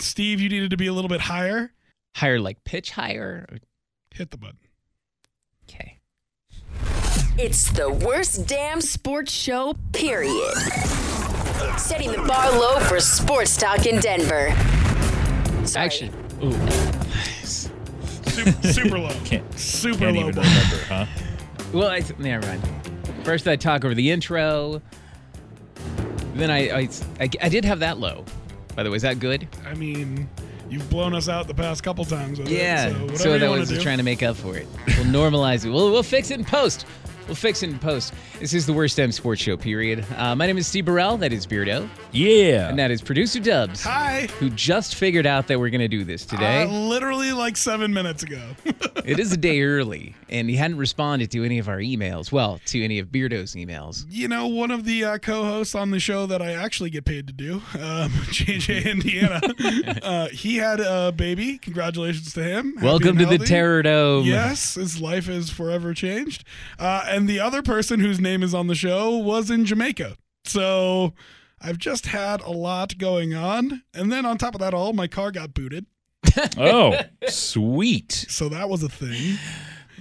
Steve, you needed to be a little bit higher. Higher, like pitch higher? Hit the button. Okay. It's the worst damn sports show, period. Setting the bar low for sports talk in Denver. Sorry. Actually, ooh. Nice. Super low. Super low. Even remember, huh? Well, never mind. First I talk over the intro. Then I did have that low. By the way, is that good? I mean, you've blown us out the past couple times with it. Yeah, so that was just trying to make up for it. We'll normalize it. We'll fix it in post. We'll fix it in post. This is the Worst Damn Sports Show, period. My name is Steve Burrell. That is Beardo. Yeah. And that is producer Dubs. Hi. Who just figured out that we're going to do this today. Literally like 7 minutes ago. It is a day early, and he hadn't responded to any of our emails. Well, to any of Beardo's emails. You know, one of the co-hosts on the show that I actually get paid to do, JJ Indiana, he had a baby. Congratulations to him. Welcome to the Terror Dome. Yes, his life is forever changed. And the other person whose name is on the show was in Jamaica. So I've just had a lot going on. And then on top of that all, my car got booted. Oh, sweet. So that was a thing.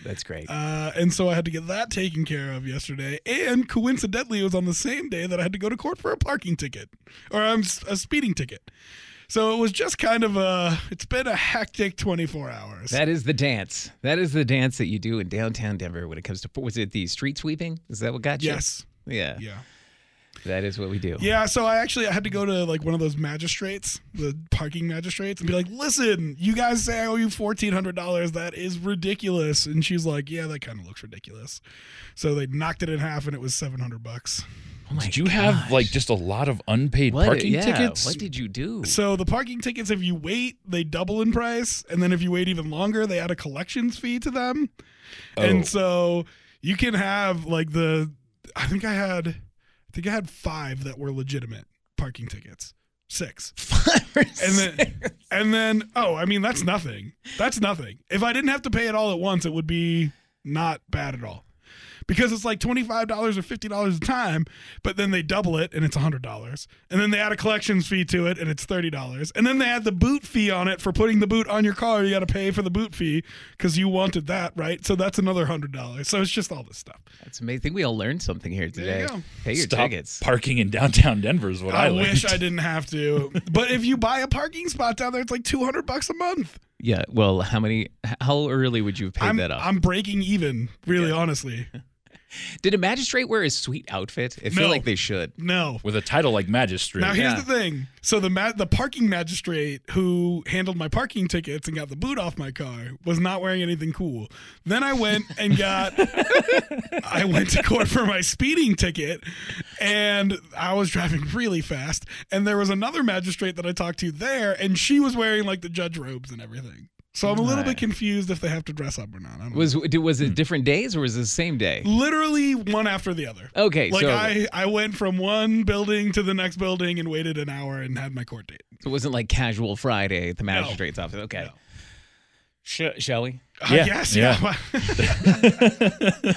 That's great. And so I had to get that taken care of yesterday. And coincidentally, it was on the same day that I had to go to court for a parking ticket. Or a speeding ticket. So it was just kind of it's been a hectic 24 hours. That is the dance. That is the dance that you do in downtown Denver when it comes to, was it the street sweeping? Is that what got you? Yes. Yeah. Yeah. That is what we do. Yeah, so I had to go to like one of those magistrates, the parking magistrates, and be like, listen, you guys say I owe you $1,400. That is ridiculous. And she's like, yeah, that kind of looks ridiculous. So they knocked it in half and it was $700. Oh my gosh. Did you have like just a lot of unpaid parking tickets? What did you do? So the parking tickets, if you wait, they double in price. And then if you wait even longer, they add a collections fee to them. Oh. And so you can have like I think I had five that were legitimate parking tickets. Six. And then that's nothing. That's nothing. If I didn't have to pay it all at once, it would be not bad at all. Because it's like $25 or $50 a time, but then they double it, and it's $100. And then they add a collections fee to it, and it's $30. And then they add the boot fee on it for putting the boot on your car. You got to pay for the boot fee because you wanted that, right? So that's another $100. So it's just all this stuff. That's amazing. I think we all learned something here today. There you go. Pay your tickets. Parking in downtown Denver is what I learned. I wish I didn't have to. But if you buy a parking spot down there, it's like $200 a month. Yeah. Well, how early would you have paid that up? I'm breaking even, really, honestly. Did a magistrate wear a sweet outfit? I feel like they should. No. With a title like magistrate. Now, here's the thing. So the parking magistrate who handled my parking tickets and got the boot off my car was not wearing anything cool. Then I went and I went to court for my speeding ticket, and I was driving really fast. And there was another magistrate that I talked to there, and she was wearing like the judge robes and everything. So I'm a little bit confused if they have to dress up or not. I don't know. Was it different days or was it the same day? Literally one after the other. Okay. Like I went from one building to the next building and waited an hour and had my court date. So it wasn't like casual Friday at the magistrate's office. Okay. No. Shall we? Yes. Yeah.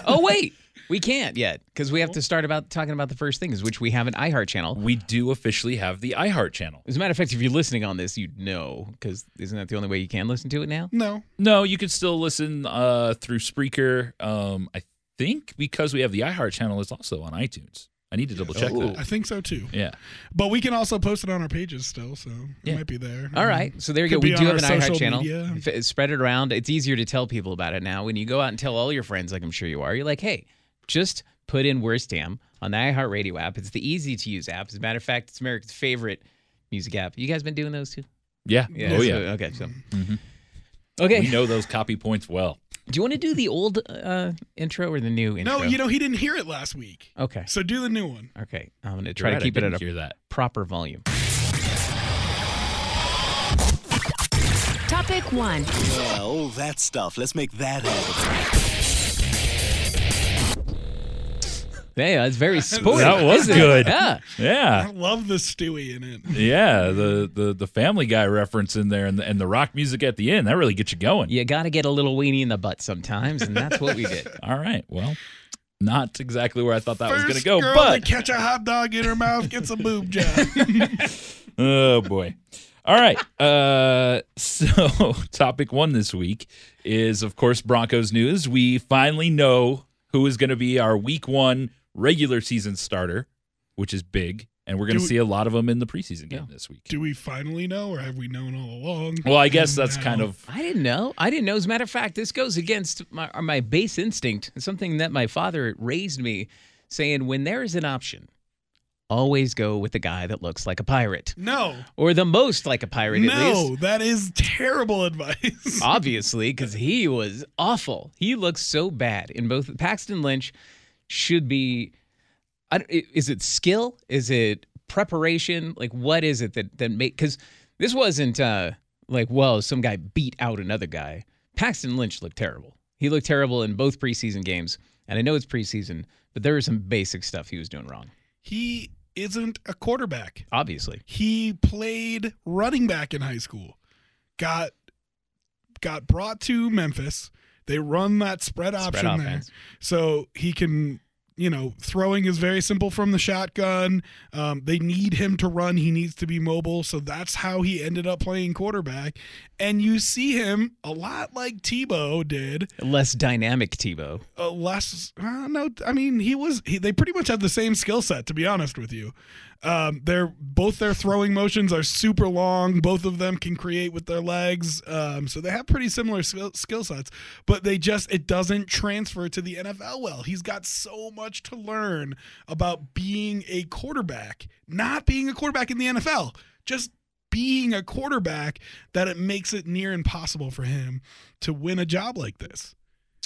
Oh, wait. We can't yet because we have to start talking about the first things, which we have an iHeart channel. We do officially have the iHeart channel. As a matter of fact, if you're listening on this, you'd know because isn't that the only way you can listen to it now? No, you can still listen through Spreaker. I think because we have the iHeart channel, it's also on iTunes. I need to double check that. I think so, too. Yeah. But we can also post it on our pages still, so it might be there. All right. So there you go. We do have an iHeart channel. Spread it around. It's easier to tell people about it now. When you go out and tell all your friends, like I'm sure you are, you're like, hey, just put in Worst Damn on the iHeartRadio app. It's the easy-to-use app. As a matter of fact, it's America's favorite music app. You guys been doing those, too? Yeah. Oh, yeah. Okay. So. Mm-hmm. Okay. We know those copy points well. Do you want to do the old intro or the new intro? No, he didn't hear it last week. Okay. So do the new one. Okay. I'm going to try to keep it at a proper volume. Topic one. All that stuff. Let's make that happen. Yeah, it's very sporty. That was good. Yeah. I love the Stewie in it. Yeah, the Family Guy reference in there and the rock music at the end. That really gets you going. You got to get a little weenie in the butt sometimes, and that's what we did. All right, well, not exactly where I thought that was going to go. First girl to catch a hot dog in her mouth gets a boob job. Oh, boy. All right, so topic one this week is, of course, Broncos news. We finally know who is going to be our week one regular season starter, which is big, and we're going to see a lot of them in the preseason game this week. Do we finally know, or have we known all along? Well, I guess that's kind of... I didn't know. As a matter of fact, this goes against my base instinct, something that my father raised me, saying when there is an option, always go with the guy that looks like a pirate. No. Or the most like a pirate, at least. No, that is terrible advice. Obviously, because he was awful. He looks so bad in both. Paxton Lynch should be... is it skill? Is it preparation? Like, what is it that make? Because this wasn't some guy beat out another guy. Paxton Lynch looked terrible. He looked terrible in both preseason games, and I know it's preseason, but there was some basic stuff he was doing wrong. He isn't a quarterback. Obviously, he played running back in high school. Got brought to Memphis. They run that spread option there, so he can. Throwing is very simple from the shotgun. They need him to run. He needs to be mobile. So that's how he ended up playing quarterback. And you see him a lot like Tebow did. Less dynamic Tebow. They pretty much have the same skill set, to be honest with you. Their throwing motions are super long. Both of them can create with their legs. So they have pretty similar skill sets, but it doesn't transfer to the NFL well. He's got so much to learn about being a quarterback, not being a quarterback in the NFL, just being a quarterback, that it makes it near impossible for him to win a job like this.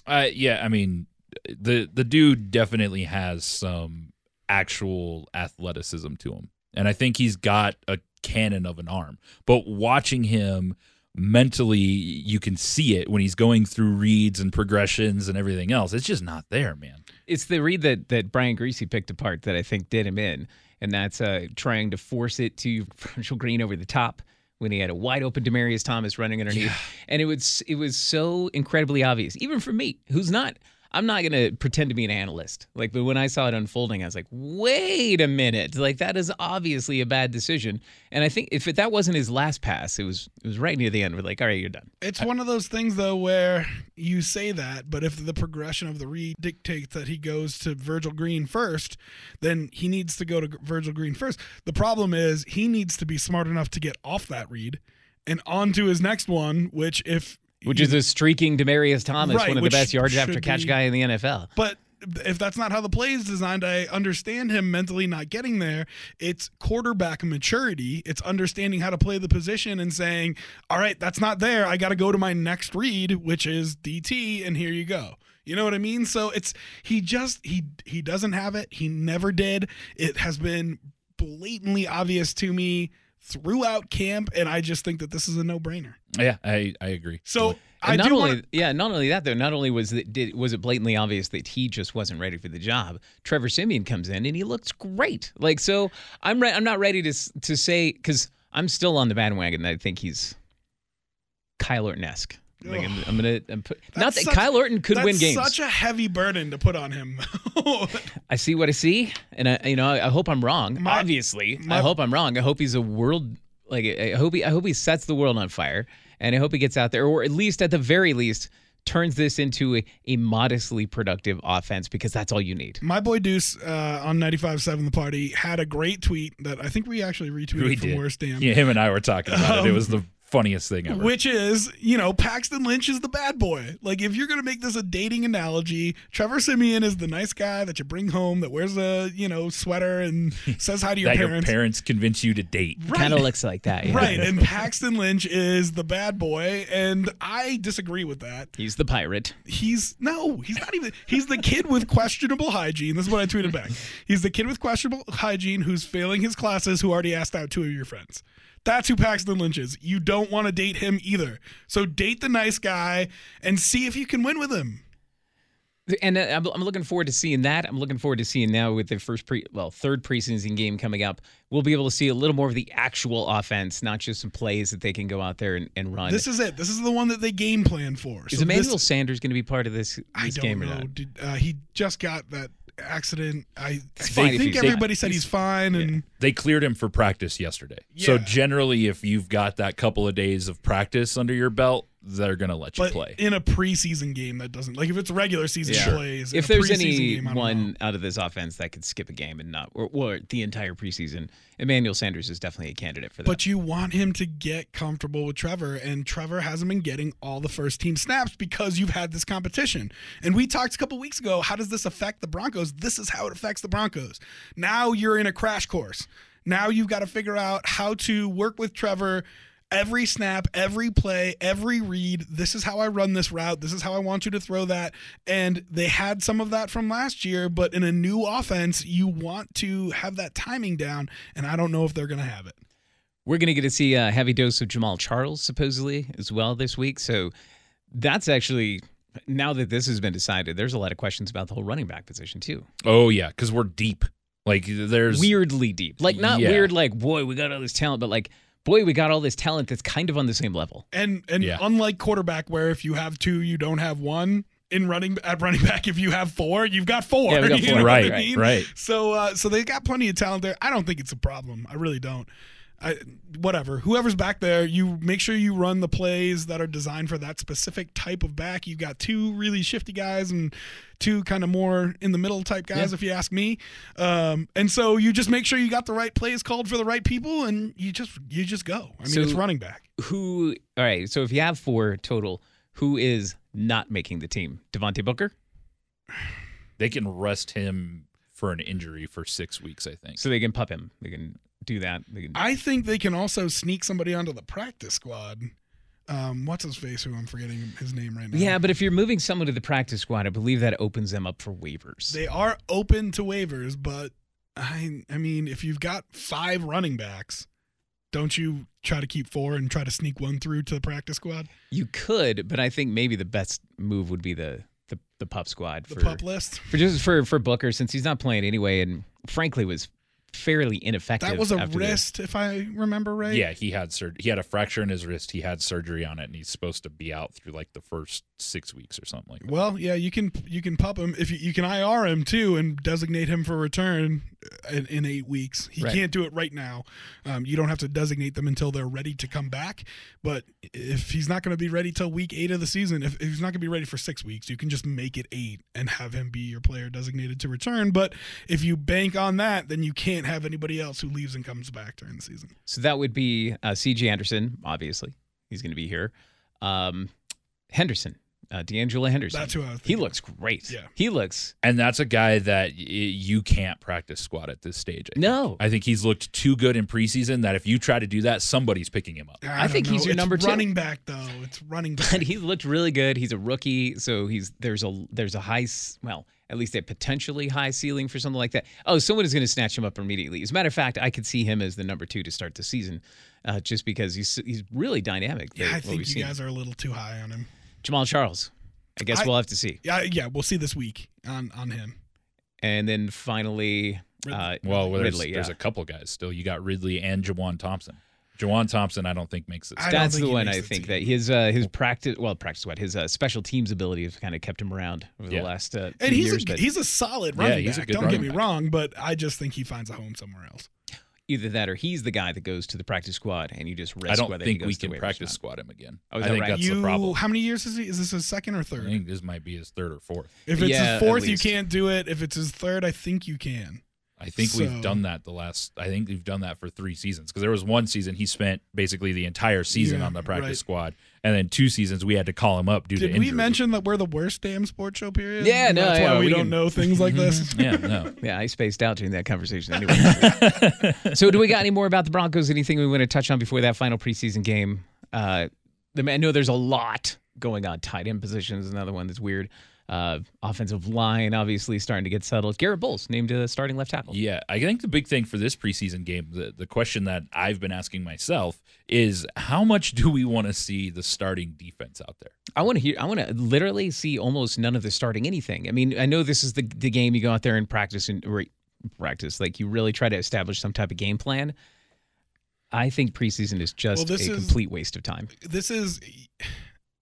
The dude definitely has some actual athleticism to him. And I think he's got a cannon of an arm. But watching him mentally, you can see it when he's going through reads and progressions and everything else. It's just not there, man. It's the read that Brian Greasy picked apart that I think did him in, and that's trying to force it to Virgil Green over the top when he had a wide-open Demaryius Thomas running underneath. Yeah. And it was so incredibly obvious, even for me, who's not... I'm not going to pretend to be an analyst. But when I saw it unfolding, I was like, wait a minute. That is obviously a bad decision. And I think that wasn't his last pass, it was right near the end. We're like, all right, you're done. It's one of those things, though, where you say that, but if the progression of the read dictates that he goes to Virgil Green first, then he needs to go to Virgil Green first. The problem is he needs to be smart enough to get off that read and onto his next one, which is a streaking Demaryius Thomas, right, one of the best yards after catch guy in the NFL. But if that's not how the play is designed, I understand him mentally not getting there. It's quarterback maturity. It's understanding how to play the position and saying, all right, that's not there. I got to go to my next read, which is DT, and here you go. You know what I mean? So it's he doesn't have it. He never did. It has been blatantly obvious to me throughout camp, and I just think that this is a no-brainer. Yeah, I agree. So not only was it blatantly obvious that he just wasn't ready for the job. Trevor Siemian comes in and he looks great. So I'm not ready to say, because I'm still on the bandwagon that I think he's Kyle Orton-esque. Kyle Orton could win games. That's such a heavy burden to put on him. I see what I see, and I hope I'm wrong. I hope I'm wrong. I hope he's a world. I hope he sets the world on fire, and I hope he gets out there, or at least at the very least, turns this into a modestly productive offense, because that's all you need. My boy Deuce on 95.7 The Party had a great tweet that I think we actually retweeted from Worst Damn. Yeah, him and I were talking about it. It was the funniest thing ever. Which is, Paxton Lynch is the bad boy. Like, if you're going to make this a dating analogy, Trevor Siemian is the nice guy that you bring home that wears a, sweater and says hi to your parents. That your parents convince you to date. Right. Kind of looks like that. Yeah. Right. And Paxton Lynch is the bad boy, and I disagree with that. He's the pirate. He's the kid with questionable hygiene. This is what I tweeted back. He's the kid with questionable hygiene who's failing his classes who already asked out two of your friends. That's who Paxton Lynch is. You don't want to date him either. So date the nice guy and see if you can win with him. And I'm looking forward to seeing that. I'm looking forward to seeing now with the third preseason game coming up, we'll be able to see a little more of the actual offense, not just some plays that they can go out there and run. This is it. This is the one that they game plan for. So is Emmanuel Sanders going to be part of this game or not? I don't know. He just got that accident. I think everybody said he's fine, and they cleared him for practice yesterday. Yeah. So generally, if you've got that couple of days of practice under your belt, they're gonna let you play in a preseason game. That doesn't, like, if it's regular season plays. If there's anyone out of this offense that could skip a game and not or the entire preseason, Emmanuel Sanders is definitely a candidate for that. But you want him to get comfortable with Trevor, and Trevor hasn't been getting all the first team snaps because you've had this competition. And we talked a couple weeks ago, how does this affect the Broncos? This is how it affects the Broncos. Now you're in a crash course. Now you've got to figure out how to work with Trevor. Every snap, every play, every read, this is how I run this route. This is how I want you to throw that. And they had some of that from last year, but in a new offense, you want to have that timing down, and I don't know if they're going to have it. We're going to get to see a heavy dose of Jamal Charles, supposedly, as well this week. So that's actually, now that this has been decided, there's a lot of questions about the whole running back position, too. Oh, yeah, because we're deep. Like, there's... Weirdly deep. Like, not weird, like, boy, we got all this talent, but like... Boy, we got all this talent that's kind of on the same level. And unlike quarterback, where if you have two, you don't have one. At running back, if you have four, you've got four. Yeah, we got four. Right. So they got plenty of talent there. I don't think it's a problem. I really don't. Whatever. Whoever's back there, you make sure you run the plays that are designed for that specific type of back. You've got two really shifty guys and two kind of more in the middle type guys, if you ask me. And so you just make sure you got the right plays called for the right people, and you just go. I mean, so it's running back. All right, so if you have four total, who is not making the team? Devontae Booker? They can rest him for an injury for 6 weeks, I think. So they can pup him. They can do that. I think they can also sneak somebody onto the practice squad. What's his face? Who I'm forgetting his name right now. Yeah, but if you're moving someone to the practice squad, I believe that opens them up for waivers. They are open to waivers, but I mean, if you've got five running backs, don't you try to keep four and try to sneak one through to the practice squad? You could, but I think maybe the best move would be the pup squad. The pup list? For Booker, since he's not playing anyway, and frankly was fairly ineffective. That was a wrist, if I remember right. Yeah, he had a fracture in his wrist. He had surgery on it, and he's supposed to be out through like the first 6 weeks or something like that. Well, yeah, you can pop him if you can IR him too and designate him for return in 8 weeks. He can't do it right now. You don't have to designate them until they're ready to come back. But if he's not going to be ready till week 8 of the season, if he's not going to be ready for 6 weeks, you can just make it 8 and have him be your player designated to return. But if you bank on that, then you can't have anybody else who leaves and comes back during the season. So that would be CJ Anderson, obviously. He's going to be here. Henderson, D'Angelo Henderson. That's who I was thinking. He looks great. Yeah. And that's a guy that you can't practice squat at this stage. No. I think he's looked too good in preseason that if you try to do that, somebody's picking him up. I think he's your number two. It's running back. But he looked really good. He's a rookie, so there's a high, at least a potentially high ceiling for something like that. Oh, someone is going to snatch him up immediately. As a matter of fact, I could see him as the number two to start the season, just because he's really dynamic. Yeah, I think you guys are a little too high on him. Jamal Charles, I guess we'll have to see. Yeah, we'll see this week on him. And then finally, there's a couple guys still. You got Ridley and Jawan Thompson. Jawan Thompson, I don't think makes it. That's the one I think that his special teams ability has kind of kept him around over the last 2 years. And he's a solid running back. Don't get me wrong, but I just think he finds a home somewhere else. Either that or he's the guy that goes to the practice squad and you just risk whether he goes to the waivers. I don't think we can practice squad him again. Oh, is that right? I think that's the problem. How many years is he? Is this his second or third? I think this might be his third or fourth. If it's his fourth, you can't do it. If it's his third, I think you can. I think we've done that for 3 seasons, because there was one season he spent basically the entire season on the practice squad, and then 2 seasons we had to call him up due to injury. Did we mention that we're the worst damn sports show period? Yeah, no. That's why we don't know things like this. Yeah, no. Yeah, I spaced out during that conversation anyway. So do we got any more about the Broncos? Anything we want to touch on before that final preseason game? I know there's a lot going on. Tight end position is another one that's weird. Offensive line, obviously, starting to get settled. Garrett Bowles named a starting left tackle. Yeah, I think the big thing for this preseason game, the question that I've been asking myself is, how much do we want to see the starting defense out there? I want to literally see almost none of the starting anything. I mean, I know this is the game you go out there and practice. Like, you really try to establish some type of game plan. I think preseason is just a complete waste of time. This is...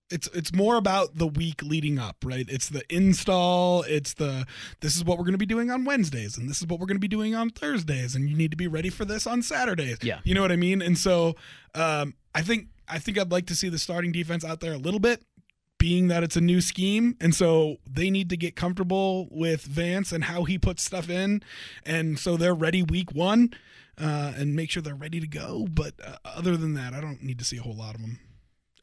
It's more about the week leading up, right? It's the install. It's this is what we're going to be doing on Wednesdays, and this is what we're going to be doing on Thursdays, and you need to be ready for this on Saturdays. Yeah. You know what I mean? And so I think I'd like to see the starting defense out there a little bit, being that it's a new scheme. And so they need to get comfortable with Vance and how he puts stuff in. And so they're ready week one and make sure they're ready to go. But other than that, I don't need to see a whole lot of them.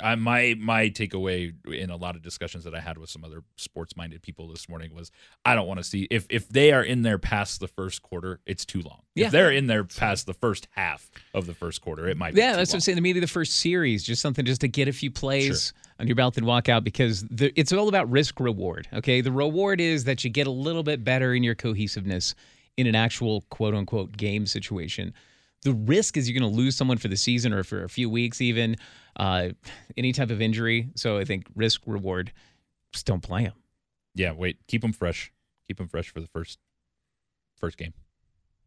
My takeaway in a lot of discussions that I had with some other sports-minded people this morning was, I don't want to see if they are in there past the first quarter, it's too long. Yeah. If they're in there past the first half of the first quarter, it might be too long. What I'm saying. Maybe the first series, just to get a few plays on your belt and walk out, because it's all about risk-reward, okay? The reward is that you get a little bit better in your cohesiveness in an actual quote-unquote game situation. The risk is you're going to lose someone for the season or for a few weeks even, any type of injury. So I think risk, reward, just don't play them. Yeah, wait. Keep them fresh. Keep them fresh for the first game.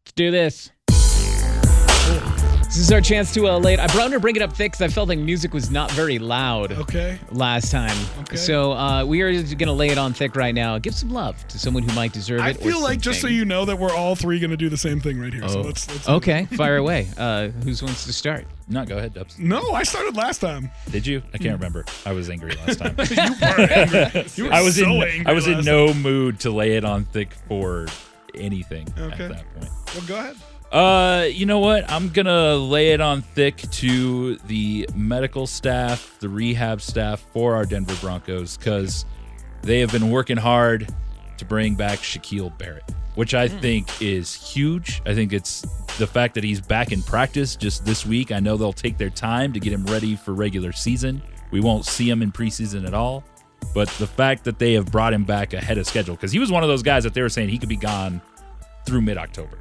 Let's do this. This is our chance to late. I brought her bring it up thick because I felt like music was not very loud last time. Okay. So we are going to lay it on thick right now. Give some love to someone who might deserve it. I feel like just so you know that we're all three going to do the same thing right here. Oh. So let's okay, fire away. Who wants to start? No, go ahead, Dubs. No, I started last time. Did you? I can't remember. I was angry last time. You were angry. You were angry. I was in no mood to lay it on thick for anything at that point. Well, go ahead. You know what? I'm going to lay it on thick to the medical staff, the rehab staff for our Denver Broncos, because they have been working hard to bring back Shaquille Barrett, which I think is huge. I think it's the fact that he's back in practice just this week. I know they'll take their time to get him ready for regular season. We won't see him in preseason at all. But the fact that they have brought him back ahead of schedule, because he was one of those guys that they were saying he could be gone through mid-October.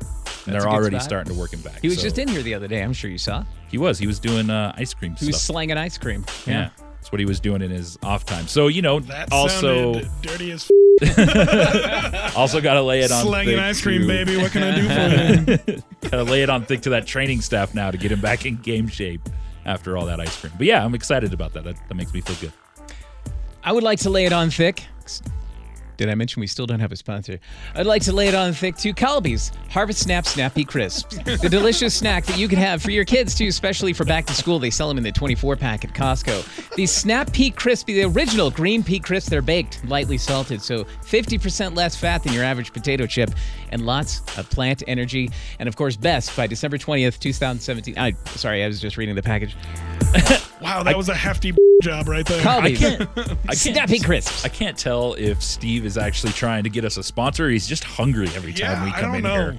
And they're already starting to work him back. He was just in here the other day. I'm sure you saw. He was doing ice cream stuff. He was slanging ice cream. Yeah. That's what he was doing in his off time. So, you know, that also dirty as also got to lay it on slanging ice cream, baby. What can I do for you? Got to lay it on thick to that training staff now to get him back in game shape after all that ice cream. But, yeah, I'm excited about that. That makes me feel good. I would like to lay it on thick. Did I mention we still don't have a sponsor? I'd like to lay it on thick to Colby's Harvest Snap Snappy Crisps, the delicious snack that you can have for your kids, too, especially for back to school. They sell them in the 24-pack at Costco. These Snap Peak Crispy, the original green pea crisps, they're baked, lightly salted, so 50% less fat than your average potato chip, and lots of plant energy. And, of course, best by December 20th, 2017. Sorry, I was just reading the package. Wow, that was a hefty job right there. Colby's Snappy Crisps. I can't tell if Steve is actually trying to get us a sponsor. He's just hungry every time we come in here.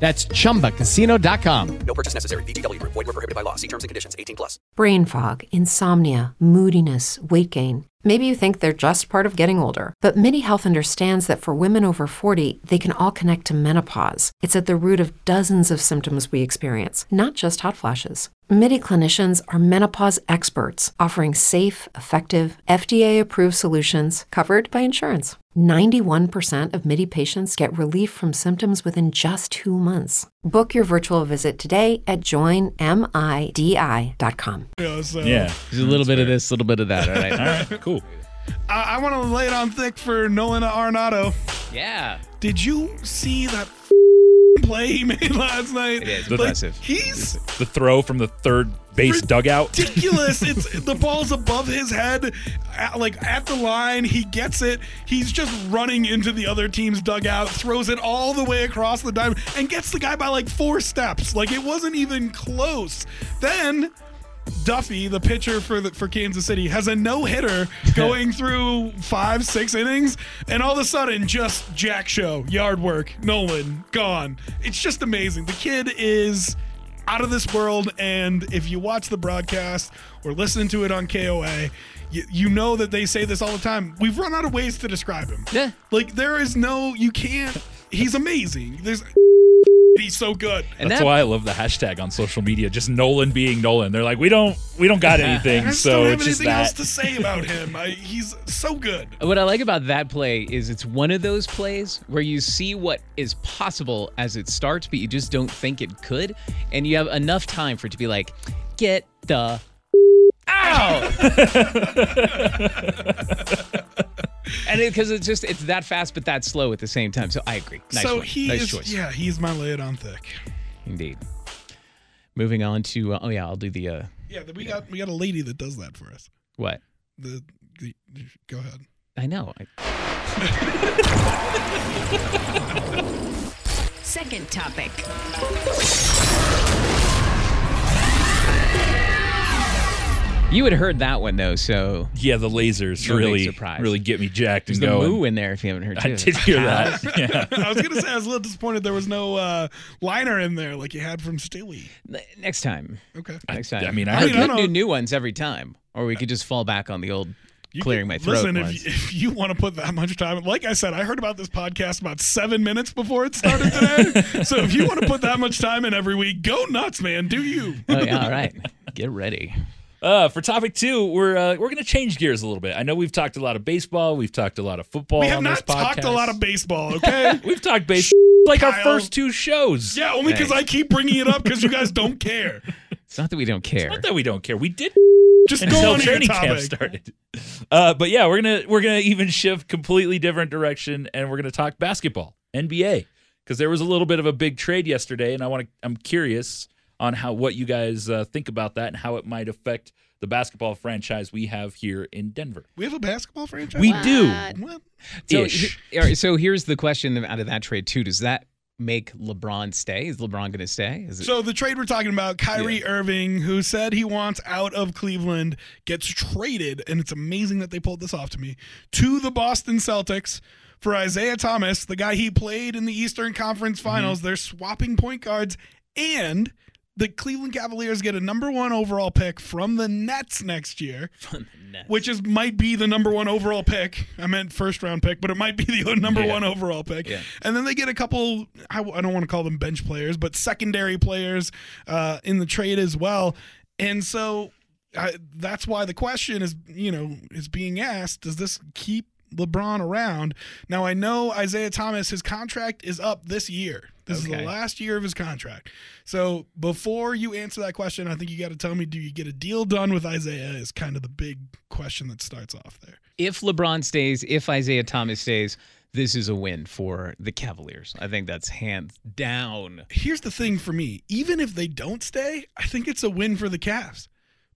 That's ChumbaCasino.com. No purchase necessary. VGW Group. Void where prohibited by law. See terms and conditions. 18+. Brain fog, insomnia, moodiness, weight gain. Maybe you think they're just part of getting older, but Midi Health understands that for women over 40, they can all connect to menopause. It's at the root of dozens of symptoms we experience, not just hot flashes. Midi clinicians are menopause experts offering safe, effective, FDA-approved solutions covered by insurance. 91% of Midi patients get relief from symptoms within just 2 months. Book your virtual visit today at joinmidi.com. Yeah, so yeah, there's a little bit of this, a little bit of that. All right, cool. I want to lay it on thick for Nolan Arenado. Yeah. Did you see that play he made last night? It is impressive. He's the throw from the third base dugout. Ridiculous. It's the ball's above his head, at the line. He gets it. He's just running into the other team's dugout, throws it all the way across the diamond, and gets the guy by 4 steps. It wasn't even close. Then Duffy, the pitcher for Kansas City, has a no-hitter going through 5-6 innings, and all of a sudden, just jack show, yard work, Nolan, gone. It's just amazing. The kid is out of this world, and if you watch the broadcast or listen to it on KOA, you know that they say this all the time. We've run out of ways to describe him. Yeah. There is no, you can't, he's amazing. He's so good. And that's why I love the hashtag on social media, just Nolan being Nolan. They're like, we don't got anything. So it's just that. I don't have anything else to say about him. He's so good. What I like about that play is it's one of those plays where you see what is possible as it starts, but you just don't think it could. And you have enough time for it to be like, get the out. And because it's that fast but that slow at the same time. So I agree. Nice choice. Yeah, he's my lay it on thick. Indeed. Moving on to I'll do the. We got a lady that does that for us. What? The go ahead. I know. Second topic. You had heard that one though, so yeah, the lasers really get me jacked and going. There's the moo in there if you haven't heard. I did hear that. Yeah. I was gonna say I was a little disappointed there was no liner in there like you had from Stewie. Next time. Okay. Next time. I could do new ones every time, or we could just fall back on the old. You clearing my throat. Listen, if you want to put that much time, like I said, I heard about this podcast about 7 minutes before it started today. So if you want to put that much time in every week, go nuts, man. Do you? Oh, yeah, all right. Get ready. For topic 2, we're going to change gears a little bit. I know we've talked a lot of baseball. We've talked a lot of football on this podcast. We have not talked a lot of baseball, okay? We've talked baseball our first 2 shows. Yeah, only because I keep bringing it up because you guys don't care. It's not that we don't care. We did just go on training camp started. But yeah, we're gonna even shift completely different direction, and we're gonna talk basketball, NBA, because there was a little bit of a big trade yesterday, and I'm curious on what you guys think about that and how it might affect the basketball franchise we have here in Denver. We have a basketball franchise? We do. What? So here's the question out of that trade, too. Does that make LeBron stay? Is LeBron going to stay? So the trade we're talking about, Kyrie Irving, who said he wants out of Cleveland, gets traded, and it's amazing that they pulled this off to me, to the Boston Celtics for Isaiah Thomas, the guy he played in the Eastern Conference Finals. Mm-hmm. They're swapping point guards, and the Cleveland Cavaliers get a number 1 overall pick from the Nets next year, which might be the number 1 overall pick. I meant first round pick, but it might be the number 1 overall pick. Yeah. And then they get a couple, I don't want to call them bench players, but secondary players in the trade as well. And so that's why the question is being asked, does this keep LeBron around? Now, I know Isaiah Thomas, his contract is up this year. This is the last year of his contract. So before you answer that question, I think you got to tell me, do you get a deal done with Isaiah is kind of the big question that starts off there. If LeBron stays, if Isaiah Thomas stays, this is a win for the Cavaliers. I think that's hands down. Here's the thing for me. Even if they don't stay, I think it's a win for the Cavs.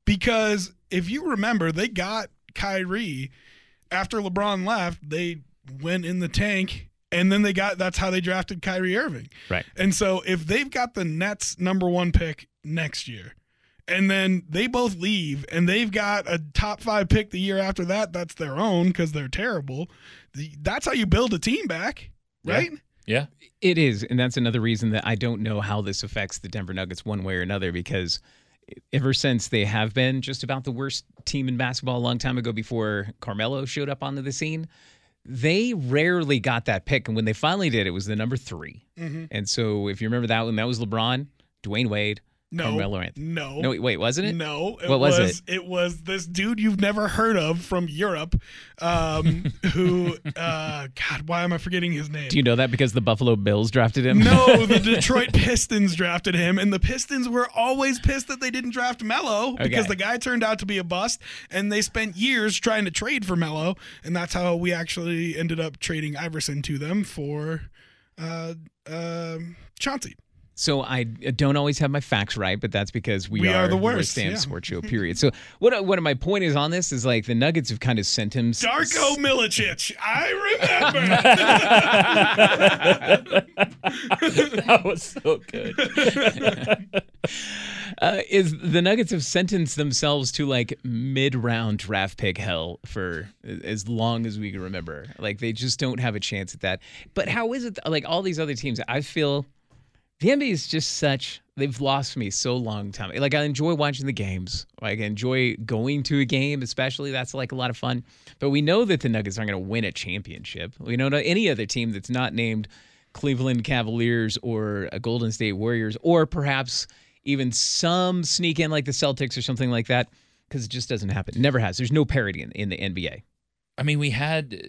Because if you remember, they got Kyrie. After LeBron left, they went in the tank, and then that's how they drafted Kyrie Irving. Right. And so if they've got the Nets number 1 pick next year, and then they both leave, and they've got a top 5 pick the year after that, that's their own because they're terrible. That's how you build a team back, right? Yeah. It is, and that's another reason that I don't know how this affects the Denver Nuggets one way or another, because ever since they have been just about the worst team in basketball a long time ago before Carmelo showed up onto the scene, they rarely got that pick. And when they finally did, it was the number 3. Mm-hmm. And so if you remember that one, that was LeBron, Dwayne Wade, Carmelo Anthony. No, wait, wasn't it? No. What was it? It was this dude you've never heard of from Europe who, God, why am I forgetting his name? Do you know that because the Buffalo Bills drafted him? No, the Detroit Pistons drafted him, and the Pistons were always pissed that they didn't draft Melo because the guy turned out to be a bust, and they spent years trying to trade for Melo, and that's how we actually ended up trading Iverson to them for Chauncey. So I don't always have my facts right, but that's because we are the worst. Sam Sportio, period. So what my point is on this is like the Nuggets have kind of sent him. Darko Milicic. I remember. That was so good. Is the Nuggets have sentenced themselves to like mid-round draft pick hell for as long as we can remember. Like they just don't have a chance at that. But how is it like all these other teams? I feel the NBA is just such, they've lost me so long time. Like I enjoy watching the games. Like I enjoy going to a game, especially. That's like a lot of fun. But we know that the Nuggets aren't going to win a championship. We don't know any other team that's not named Cleveland Cavaliers or a Golden State Warriors or perhaps even some sneak in like the Celtics or something like that, because it just doesn't happen. It never has. There's no parity in the NBA. I mean, we had,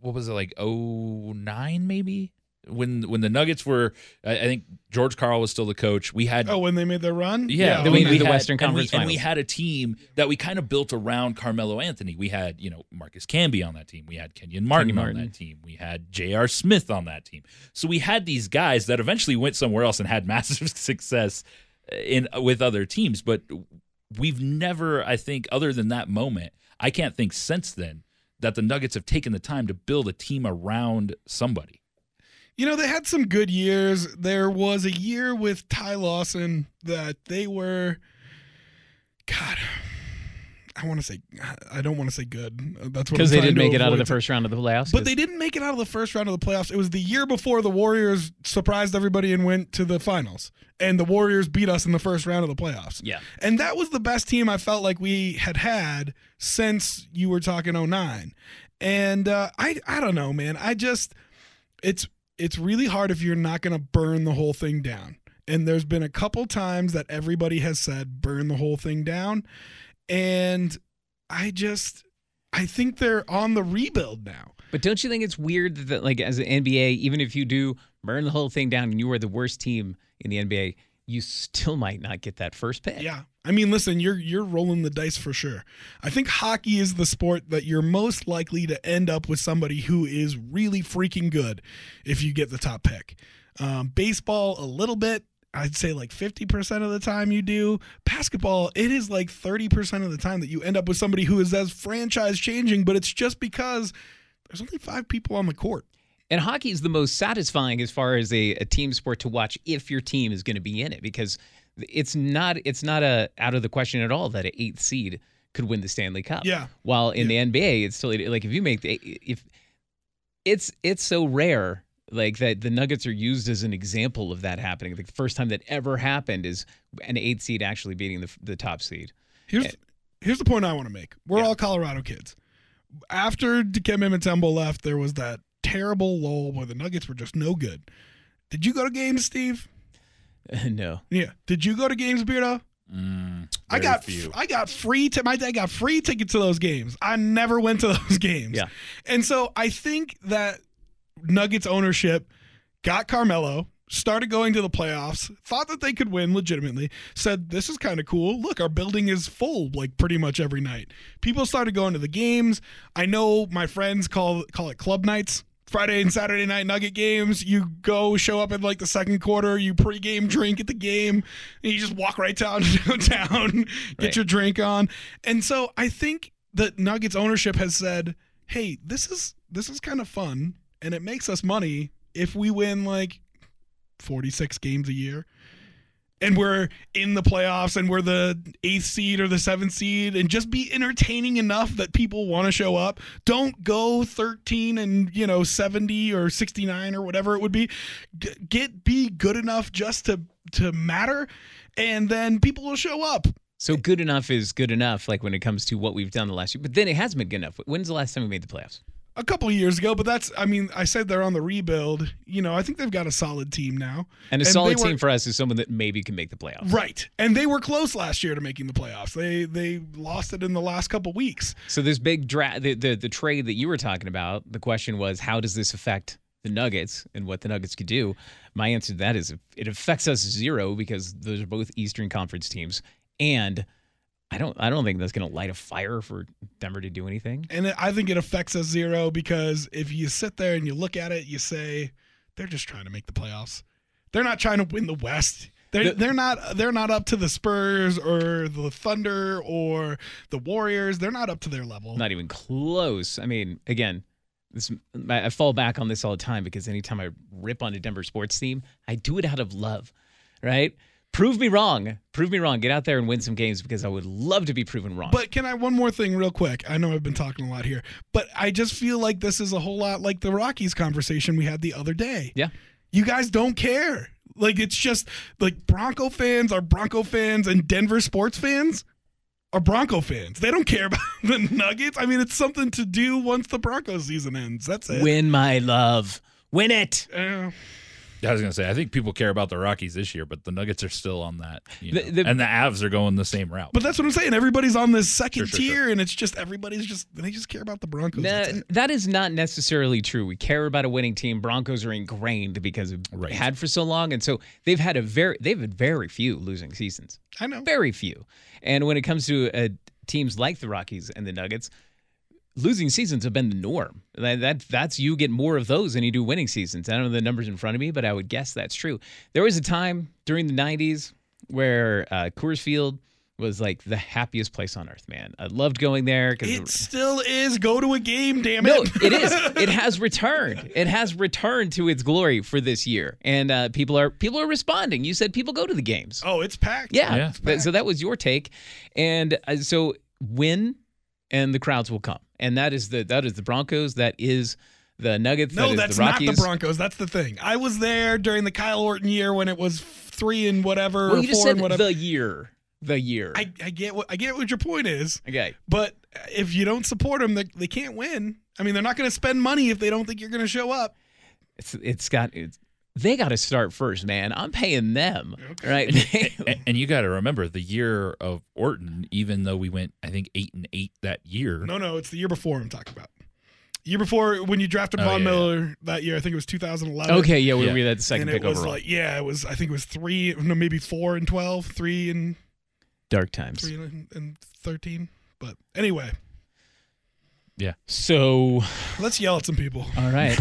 what was it, like 09 maybe? When the Nuggets were, I think George Karl was still the coach. We had when they made their run, we had the Western Conference Finals, and we had a team that we kind of built around Carmelo Anthony. We had Marcus Camby on that team. We had Kenyon Martin on that team. We had J.R. Smith on that team. So we had these guys that eventually went somewhere else and had massive success with other teams. But we've never, I think, other than that moment, I can't think since then that the Nuggets have taken the time to build a team around somebody. They had some good years. There was a year with Ty Lawson that they were, God, I don't want to say good. That's what, because they didn't make it out of the first round of the playoffs. But they didn't make it out of the first round of the playoffs. It was the year before the Warriors surprised everybody and went to the finals. And the Warriors beat us in the first round of the playoffs. Yeah. And that was the best team I felt like we had since you were talking 09. And I don't know, man. I just, it's really hard if you're not going to burn the whole thing down. And there's been a couple times that everybody has said, burn the whole thing down. And I think they're on the rebuild now. But don't you think it's weird that like as an NBA, even if you do burn the whole thing down and you are the worst team in the NBA, you still might not get that first pick. Yeah. I mean, listen, you're rolling the dice for sure. I think hockey is the sport that you're most likely to end up with somebody who is really freaking good if you get the top pick. Baseball, a little bit. I'd say like 50% of the time you do. Basketball, it is like 30% of the time that you end up with somebody who is as franchise-changing, but it's just because there's only 5 people on the court. And hockey is the most satisfying as far as a team sport to watch if your team is going to be in it, because it's not out of the question at all that an 8th seed could win the Stanley Cup. Yeah. While in the NBA, it's still like if you make it's so rare like that the Nuggets are used as an example of that happening. Like the first time that ever happened is an 8th seed actually beating the top seed. Here's the point I want to make. We're all Colorado kids. After Dikembe Mutombo left, there was that terrible lull where the Nuggets were just no good. Did you go to games, Steve? No. Yeah. Did you go to games, Beardo? I got free tickets to those games. I never went to those games. Yeah. And so I think that Nuggets ownership got Carmelo, started going to the playoffs, thought that they could win legitimately, said, this is kind of cool. Look, our building is full like pretty much every night. People started going to the games. I know my friends call it club nights. Friday and Saturday night Nugget games, you go show up in like the second quarter, you pregame drink at the game, and you just walk right downtown, get your drink on. And so I think that Nuggets ownership has said, hey, this is kind of fun, and it makes us money if we win like 46 games a year. And we're in the playoffs and we're the 8th seed or the 7th seed and just be entertaining enough that people want to show up. Don't go 13 and 70 or 69 or whatever it would be. Be good enough just to matter, and then people will show up. So good enough is good enough, like when it comes to what we've done the last year. But then it hasn't been good enough. When's the last time we made the playoffs? a couple of years ago, but that's, I mean, I said they're on the rebuild. You know, I think they've got a solid team now. And a solid team for us is someone that maybe can make the playoffs. Right. And they were close last year to making the playoffs. They lost it in the last couple weeks. So this big draft, the trade that you were talking about, the question was, how does this affect the Nuggets and what the Nuggets could do? My answer to that is it affects us zero, because those are both Eastern Conference teams. And I don't think that's going to light a fire for Denver to do anything. And I think it affects us zero, because if you sit there and you look at it, you say they're just trying to make the playoffs. They're not trying to win the West. They're not up to the Spurs or the Thunder or the Warriors. They're not up to their level. Not even close. I mean, again, I fall back on this all the time, because anytime I rip on a Denver sports team, I do it out of love, right? Prove me wrong. Prove me wrong. Get out there and win some games, because I would love to be proven wrong. But can I, one more thing real quick? I know I've been talking a lot here, but I just feel like this is a whole lot like the Rockies conversation we had the other day. Yeah. You guys don't care. Like, it's just like Bronco fans are Bronco fans and Denver sports fans are Bronco fans. They don't care about the Nuggets. I mean, it's something to do once the Broncos season ends. That's it. Win, my love. Win it. I was going to say, I think people care about the Rockies this year, but the Nuggets are still on that. You know? And the Avs are going the same route. But that's what I'm saying. Everybody's on this second tier, and it's just they just care about the Broncos. That is not necessarily true. We care about a winning team. Broncos are ingrained because they had for so long, and so they've had very few losing seasons. I know. Very few. And when it comes to teams like the Rockies and the Nuggets, losing seasons have been the norm. That's you get more of those than you do winning seasons. I don't know the numbers in front of me, but I would guess that's true. There was a time during the 90s where Coors Field was like the happiest place on earth, man. I loved going there. It still is. Go to a game, damn it. No, it is. It has returned. It has returned to its glory for this year. And people are responding. You said people go to the games. Oh, it's packed. Yeah. It's packed. So that was your take. And so win, and the crowds will come. And that is the Broncos. That is the Nuggets. No, that's not the Broncos. That's the thing. I was there during the Kyle Orton year when it was 3 and whatever. Well, you just said the year. The year. I get what your point is. Okay. But if you don't support them, they can't win. I mean, they're not going to spend money if they don't think you're going to show up. They got to start first, man. I'm paying them, okay. Right? And you got to remember the year of Orton. Even though we went, I think 8-8 that year. No, it's the year before I'm talking about. Year before when you drafted Von Miller that year, I think it was 2011. Okay, yeah, we had the second pick overall. I think it was 4 and 12, 3 and dark times, 3 and 13. But anyway, yeah. So let's yell at some people. All right.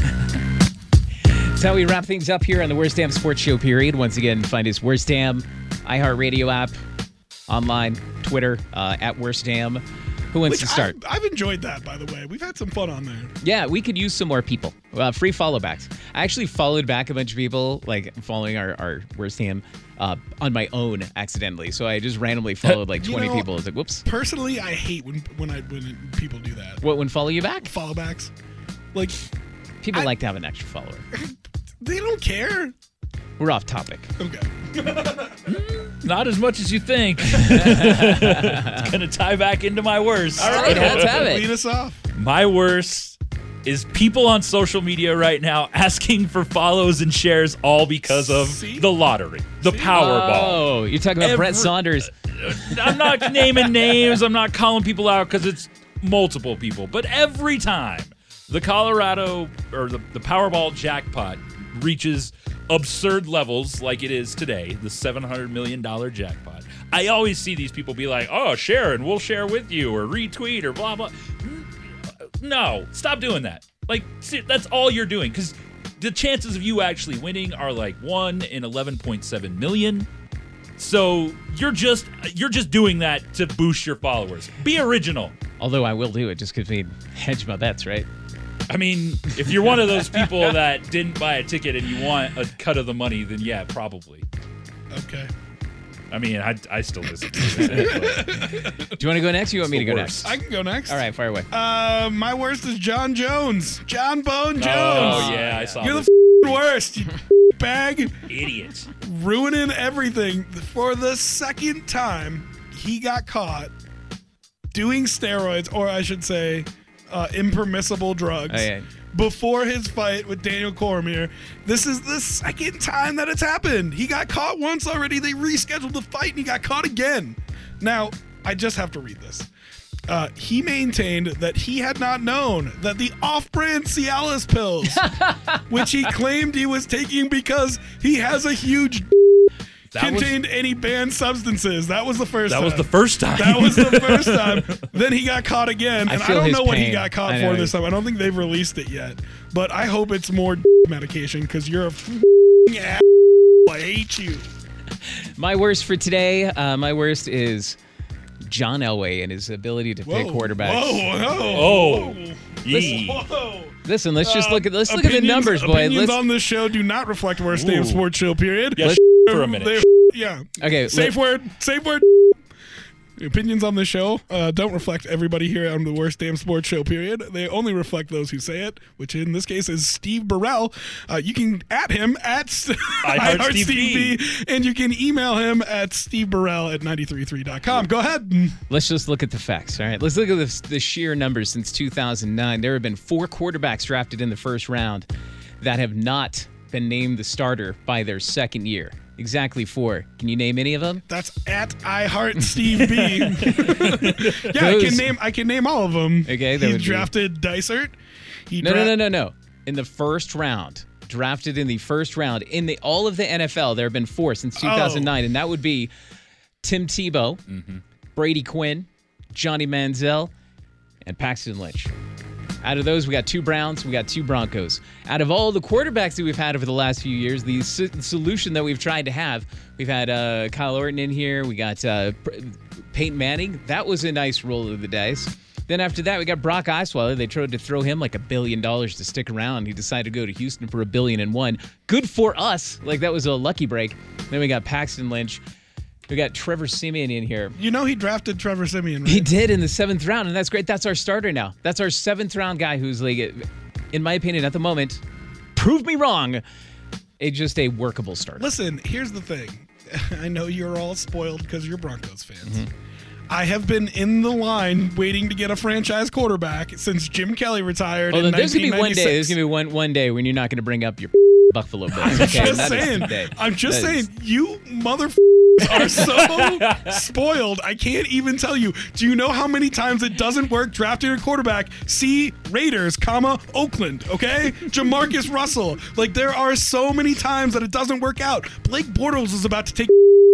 That's how we wrap things up here on the Worst Damn Sports Show, period. Once again, find us Worst Damn, iHeartRadio app, online, Twitter, at Worst Damn. Who wants to start? I've enjoyed that, by the way. We've had some fun on there. Yeah, we could use some more people. Free follow backs. I actually followed back a bunch of people, like following our Worst Damn on my own accidentally. So I just randomly followed like 20 people. I was like, whoops. Personally, I hate when people do that. What, when follow you back? Follow backs. Like... People like to have an extra follower. They don't care. We're off topic. Okay. Not as much as you think. It's going to tie back into my worst. All right, let's have it. Lead us off. My worst is people on social media right now asking for follows and shares all because of the lottery, the Powerball. Oh, you're talking about Brett Saunders. I'm not naming names. I'm not calling people out because it's multiple people. But every time the Colorado or the Powerball jackpot reaches absurd levels like it is today, the $700 million jackpot, I always see these people be like, oh, share and we'll share with you or retweet or blah, blah. No, stop doing that. Like, that's all you're doing, because the chances of you actually winning are like 1 in 11.7 million. So you're just doing that to boost your followers. Be original. Although I will do it just because we hedge my bets, right? I mean, if you're one of those people that didn't buy a ticket and you want a cut of the money, then yeah, probably. Okay. I mean, I still listen to this. Do you want to go next or you want me to go next? I can go next. All right, fire away. My worst is John Jones. John Bone Jones. Oh, yeah, I saw that. You're the worst, you bag. Idiot. Ruining everything. For the second time, he got caught doing steroids, or I should say impermissible drugs before his fight with Daniel Cormier. This is the second time that it's happened. He got caught once already. They rescheduled the fight, and he got caught again. Now, I just have to read this. He maintained that he had not known that the off-brand Cialis pills, which he claimed he was taking because he has a huge contained any banned substances. That was the first time. Then he got caught again. And I don't know what he got caught for this time. I don't think they've released it yet. But I hope it's more medication because you're a f***ing ass. I hate you. My worst for today, my worst is John Elway and his ability to pick quarterbacks. Listen, let's look at the numbers, boy. Opinions on this show do not reflect our State of Sports show, period. Yeah, for a minute. Okay. Safe word. Opinions on this show don't reflect everybody here on the Worst Damn Sports Show, period. They only reflect those who say it, which in this case is Steve Burrell. You can at him at iHeartSteveB, and you can email him at steveburrell@933.com. Go ahead. Let's just look at the facts, all right? Let's look at the sheer numbers since 2009. There have been 4 quarterbacks drafted in the first round that have not been named the starter by their second year. Exactly 4. Can you name any of them? That's at iHeartSteveB. Yeah, I can name all of them. Okay, he drafted Dysart. No. Drafted in the first round. In all of the NFL, there have been 4 since 2009, and that would be Tim Tebow, Brady Quinn, Johnny Manziel, and Paxton Lynch. Out of those, we got 2 Browns, we got 2 Broncos. Out of all the quarterbacks that we've had over the last few years, the solution that we've tried to have, we've had Kyle Orton in here, we got Peyton Manning. That was a nice roll of the dice. Then after that, we got Brock Osweiler. They tried to throw him like $1 billion to stick around. He decided to go to Houston for $1.1 billion. Good for us. Like, that was a lucky break. Then we got Paxton Lynch. We got Trevor Siemian in here. You know he drafted Trevor Siemian, right? He did in the 7th round, and that's great. That's our starter now. That's our 7th round guy who's, like, in my opinion, at the moment, prove me wrong, just a workable starter. Listen, here's the thing. I know you're all spoiled because you're Broncos fans. Mm-hmm. I have been in the line waiting to get a franchise quarterback since Jim Kelly retired in 1996. There's going to be one day when you're not going to bring up your Buffalo Bills. Okay? I'm just saying, you motherfucker. Are so spoiled. I can't even tell you. Do you know how many times it doesn't work drafting a quarterback? See Raiders, Oakland, okay? Jamarcus Russell. Like, there are so many times that it doesn't work out. Blake Bortles is about to take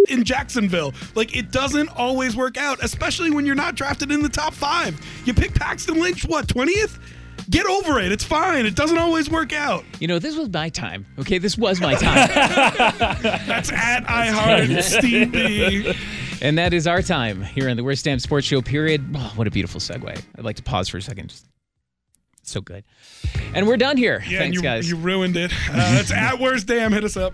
in Jacksonville. Like, it doesn't always work out, especially when you're not drafted in the top 5. You pick Paxton Lynch, 20th? Get over it. It's fine. It doesn't always work out. You know, this was my time. Okay, this was my time. That's at iHeartSteveB. And that is our time here on the Worst Damn Sports Show, period. Oh, what a beautiful segue. I'd like to pause for a second. So good. And we're done here. Yeah, thanks, guys. You ruined it. That's at Worst Damn. Hit us up.